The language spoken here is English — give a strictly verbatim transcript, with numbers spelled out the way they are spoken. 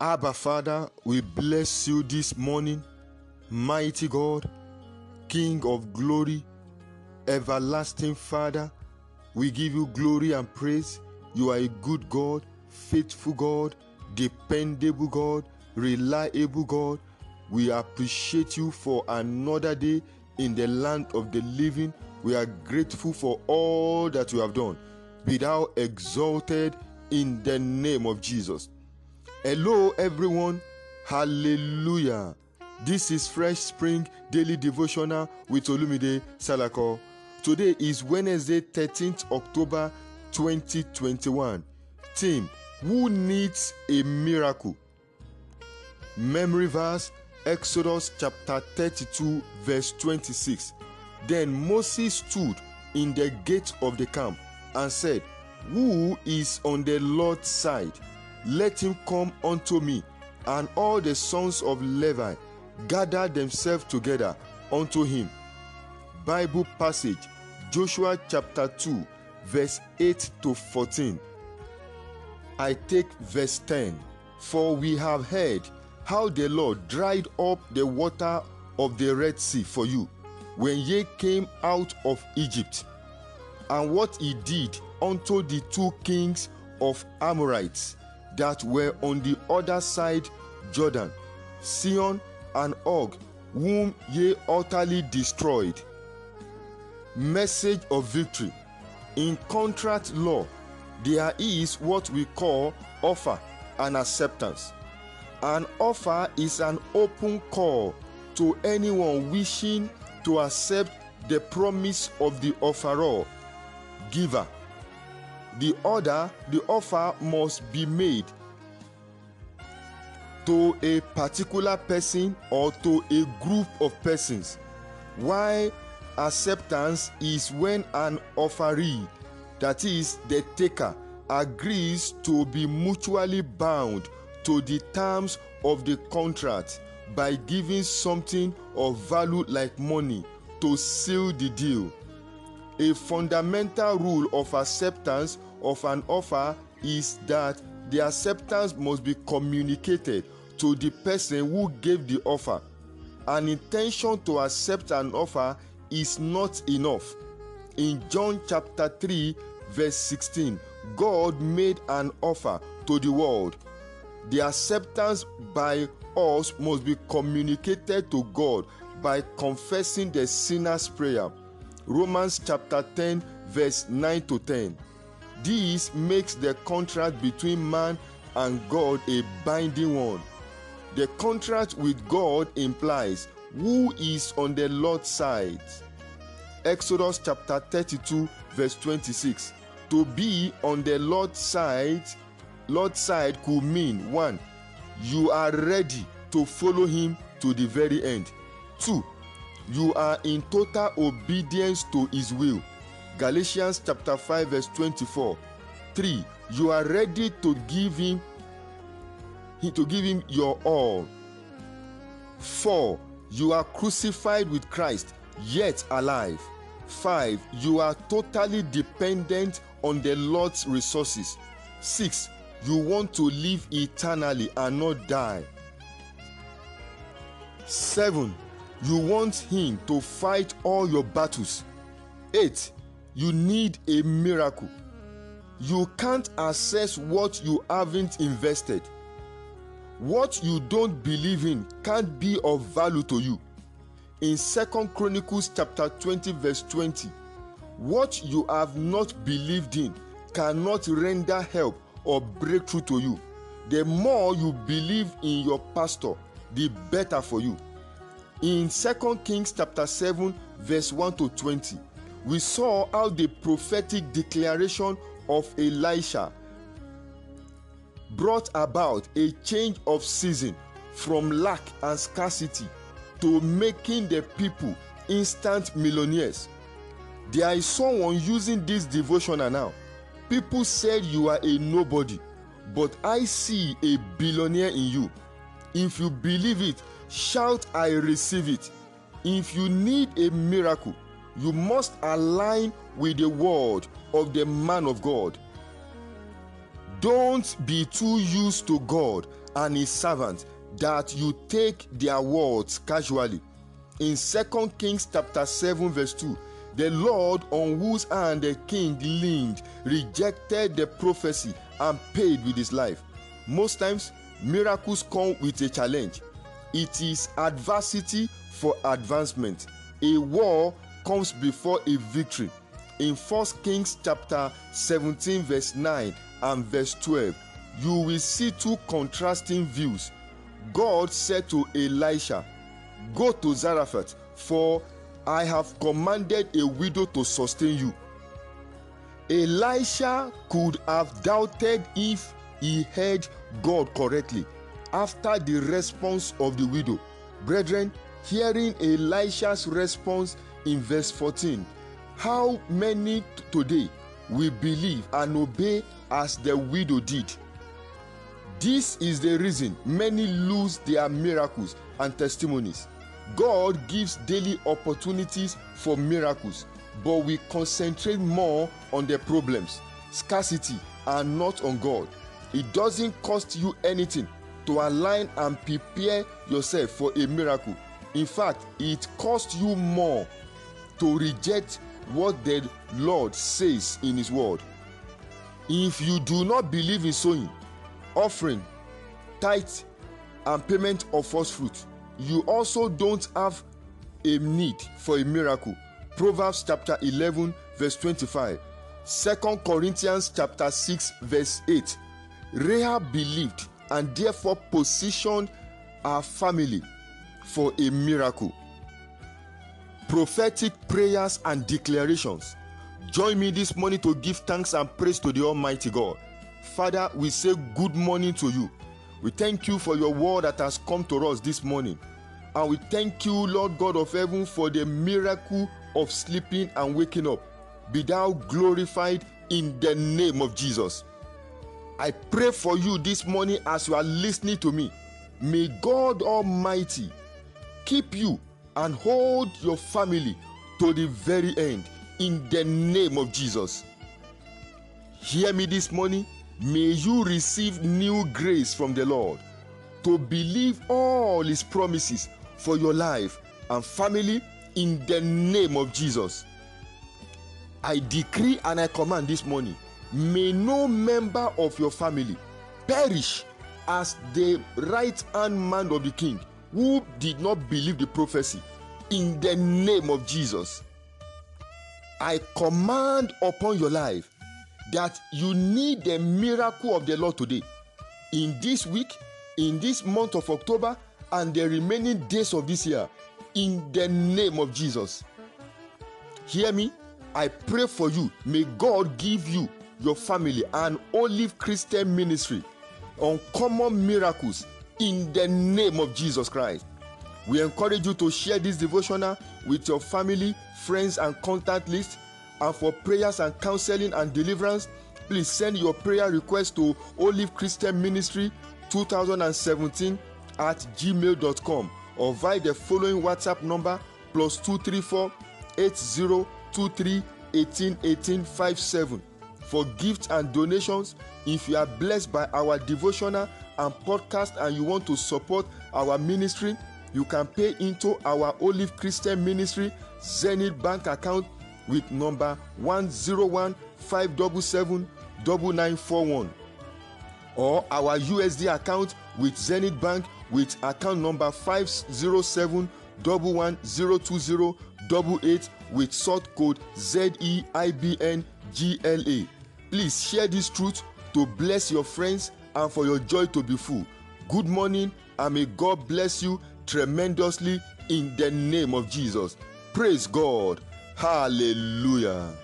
Abba Father, we bless you this morning, mighty God, King of glory, everlasting Father. We give you glory and praise. You are a good God, faithful God, dependable God, reliable God. We appreciate you for another day in the land of the living. We are grateful for all that you have done. Be thou exalted in the name of Jesus. Hello everyone, hallelujah. This is Fresh Spring Daily Devotional with Olumide Salako. Today is Wednesday, thirteenth October twenty twenty-one. Team, who needs a miracle? Memory verse, Exodus chapter thirty-two verse twenty-six. Then Moses stood in the gate of the camp and said, who is on the Lord's side? Let him come unto me. And all the sons of Levi gathered themselves together unto him. Bible passage, Joshua chapter two verse eight to fourteen. I take verse ten. For we have heard how the Lord dried up the water of the Red Sea for you, when ye came out of Egypt, and what he did unto the two kings of Amorites that were on the other side Jordan, Sihon and Og, whom ye utterly destroyed. Message of victory. In contract law, there is what we call offer and acceptance. An offer is an open call to anyone wishing to accept the promise of the offeror, giver. The order, the offer must be made to a particular person or to a group of persons, while acceptance is when an offeree, that is, the taker, agrees to be mutually bound to the terms of the contract by giving something of value like money to seal the deal. A fundamental rule of acceptance of an offer is that the acceptance must be communicated to the person who gave the offer. An intention to accept an offer is not enough. In John chapter three, verse sixteen, God made an offer to the world. The acceptance by us must be communicated to God by confessing the sinner's prayer. Romans chapter ten, verse nine to ten. This makes the contract between man and God a binding one. The contract with God implies who is on the Lord's side. Exodus chapter thirty-two, verse twenty-six. To be on the Lord's side, Lord's side could mean one, you are ready to follow him to the very end. Two, you are in total obedience to his will. Galatians chapter five verse twenty-four. Three, you are ready to give him to give him your all. Four, you are crucified with Christ, yet alive. Five, you are totally dependent on the Lord's resources. Six, you want to live eternally and not die. Seven, you want him to fight all your battles. Eight, you need a miracle. You can't access what you haven't invested. What you don't believe in can't be of value to you. In Second Chronicles chapter twenty verse twenty, what you have not believed in cannot render help or breakthrough to you. The more you believe in your pastor, the better for you. In Second Kings chapter seven verse one to twenty, we saw how the prophetic declaration of Elisha brought about a change of season from lack and scarcity to making the people instant millionaires. There is someone using this devotional now. People said you are a nobody, but I see a billionaire in you. If you believe it, shout, I receive it. If you need a miracle, you must align with the word of the man of God. Don't be too used to God and his servants that you take their words casually. In Second Kings chapter seven verse two, the Lord, on whose hand the king leaned, rejected the prophecy and paid with his life. Most times, miracles come with a challenge. It is adversity for advancement. A war comes before a victory. In First Kings chapter seventeen verse nine and verse twelve, you will see two contrasting views. God said to Elisha, "Go to Zarephath, for I have commanded a widow to sustain you." Elisha could have doubted if he heard God correctly after the response of the widow. Brethren, hearing Elisha's response in verse fourteen, how many today will believe and obey as the widow did? This is the reason many lose their miracles and testimonies. God gives daily opportunities for miracles, but we concentrate more on the problems, scarcity, and not on God. It doesn't cost you anything to align and prepare yourself for a miracle. In fact, it costs you more to reject what the Lord says in his word. If you do not believe in sowing, offering, tithe, and payment of first fruit, you also don't have a need for a miracle. Proverbs chapter eleven verse twenty-five, Second Corinthians chapter six verse eight. Rahab believed and therefore positioned her family for a miracle. Prophetic prayers and declarations. Join me this morning to give thanks and praise to the Almighty God. Father, we say good morning to you. We thank you for your word that has come to us this morning. And we thank you, Lord God of heaven, for the miracle of sleeping and waking up. Be thou glorified in the name of Jesus. I pray for you this morning as you are listening to me. May God Almighty keep you and hold your family to the very end in the name of Jesus. Hear me this morning. May you receive new grace from the Lord to believe all his promises for your life and family in the name of Jesus. I decree and I command this morning, may no member of your family perish as the right-hand man of the king who did not believe the prophecy in the name of Jesus. I command upon your life that you need the miracle of the Lord today, in this week, in this month of October, and the remaining days of this year, in the name of Jesus. Hear me? I pray for you. May God give you, your family, and Olive Christian Ministry uncommon miracles in the name of Jesus Christ. We encourage you to share this devotional with your family, friends, and contact list. And for prayers and counseling and deliverance, please send your prayer request to Olive Christian Ministry twenty seventeen at gmail dot com or via the following WhatsApp number plus two three four, eight zero two three, one eight one eight five seven. For gifts and donations, if you are blessed by our devotional and podcast and you want to support our ministry, you can pay into our Olive Christian Ministry Zenith Bank account with number one zero one, five seven seven, nine nine four one, or our U S D account with Zenith Bank with account number five zero seven, one one zero two zero eight with sort code Z E I B N G L A. Please share this truth to bless your friends and for your joy to be full. Good morning, and may God bless you tremendously in the name of Jesus. Praise God. Hallelujah.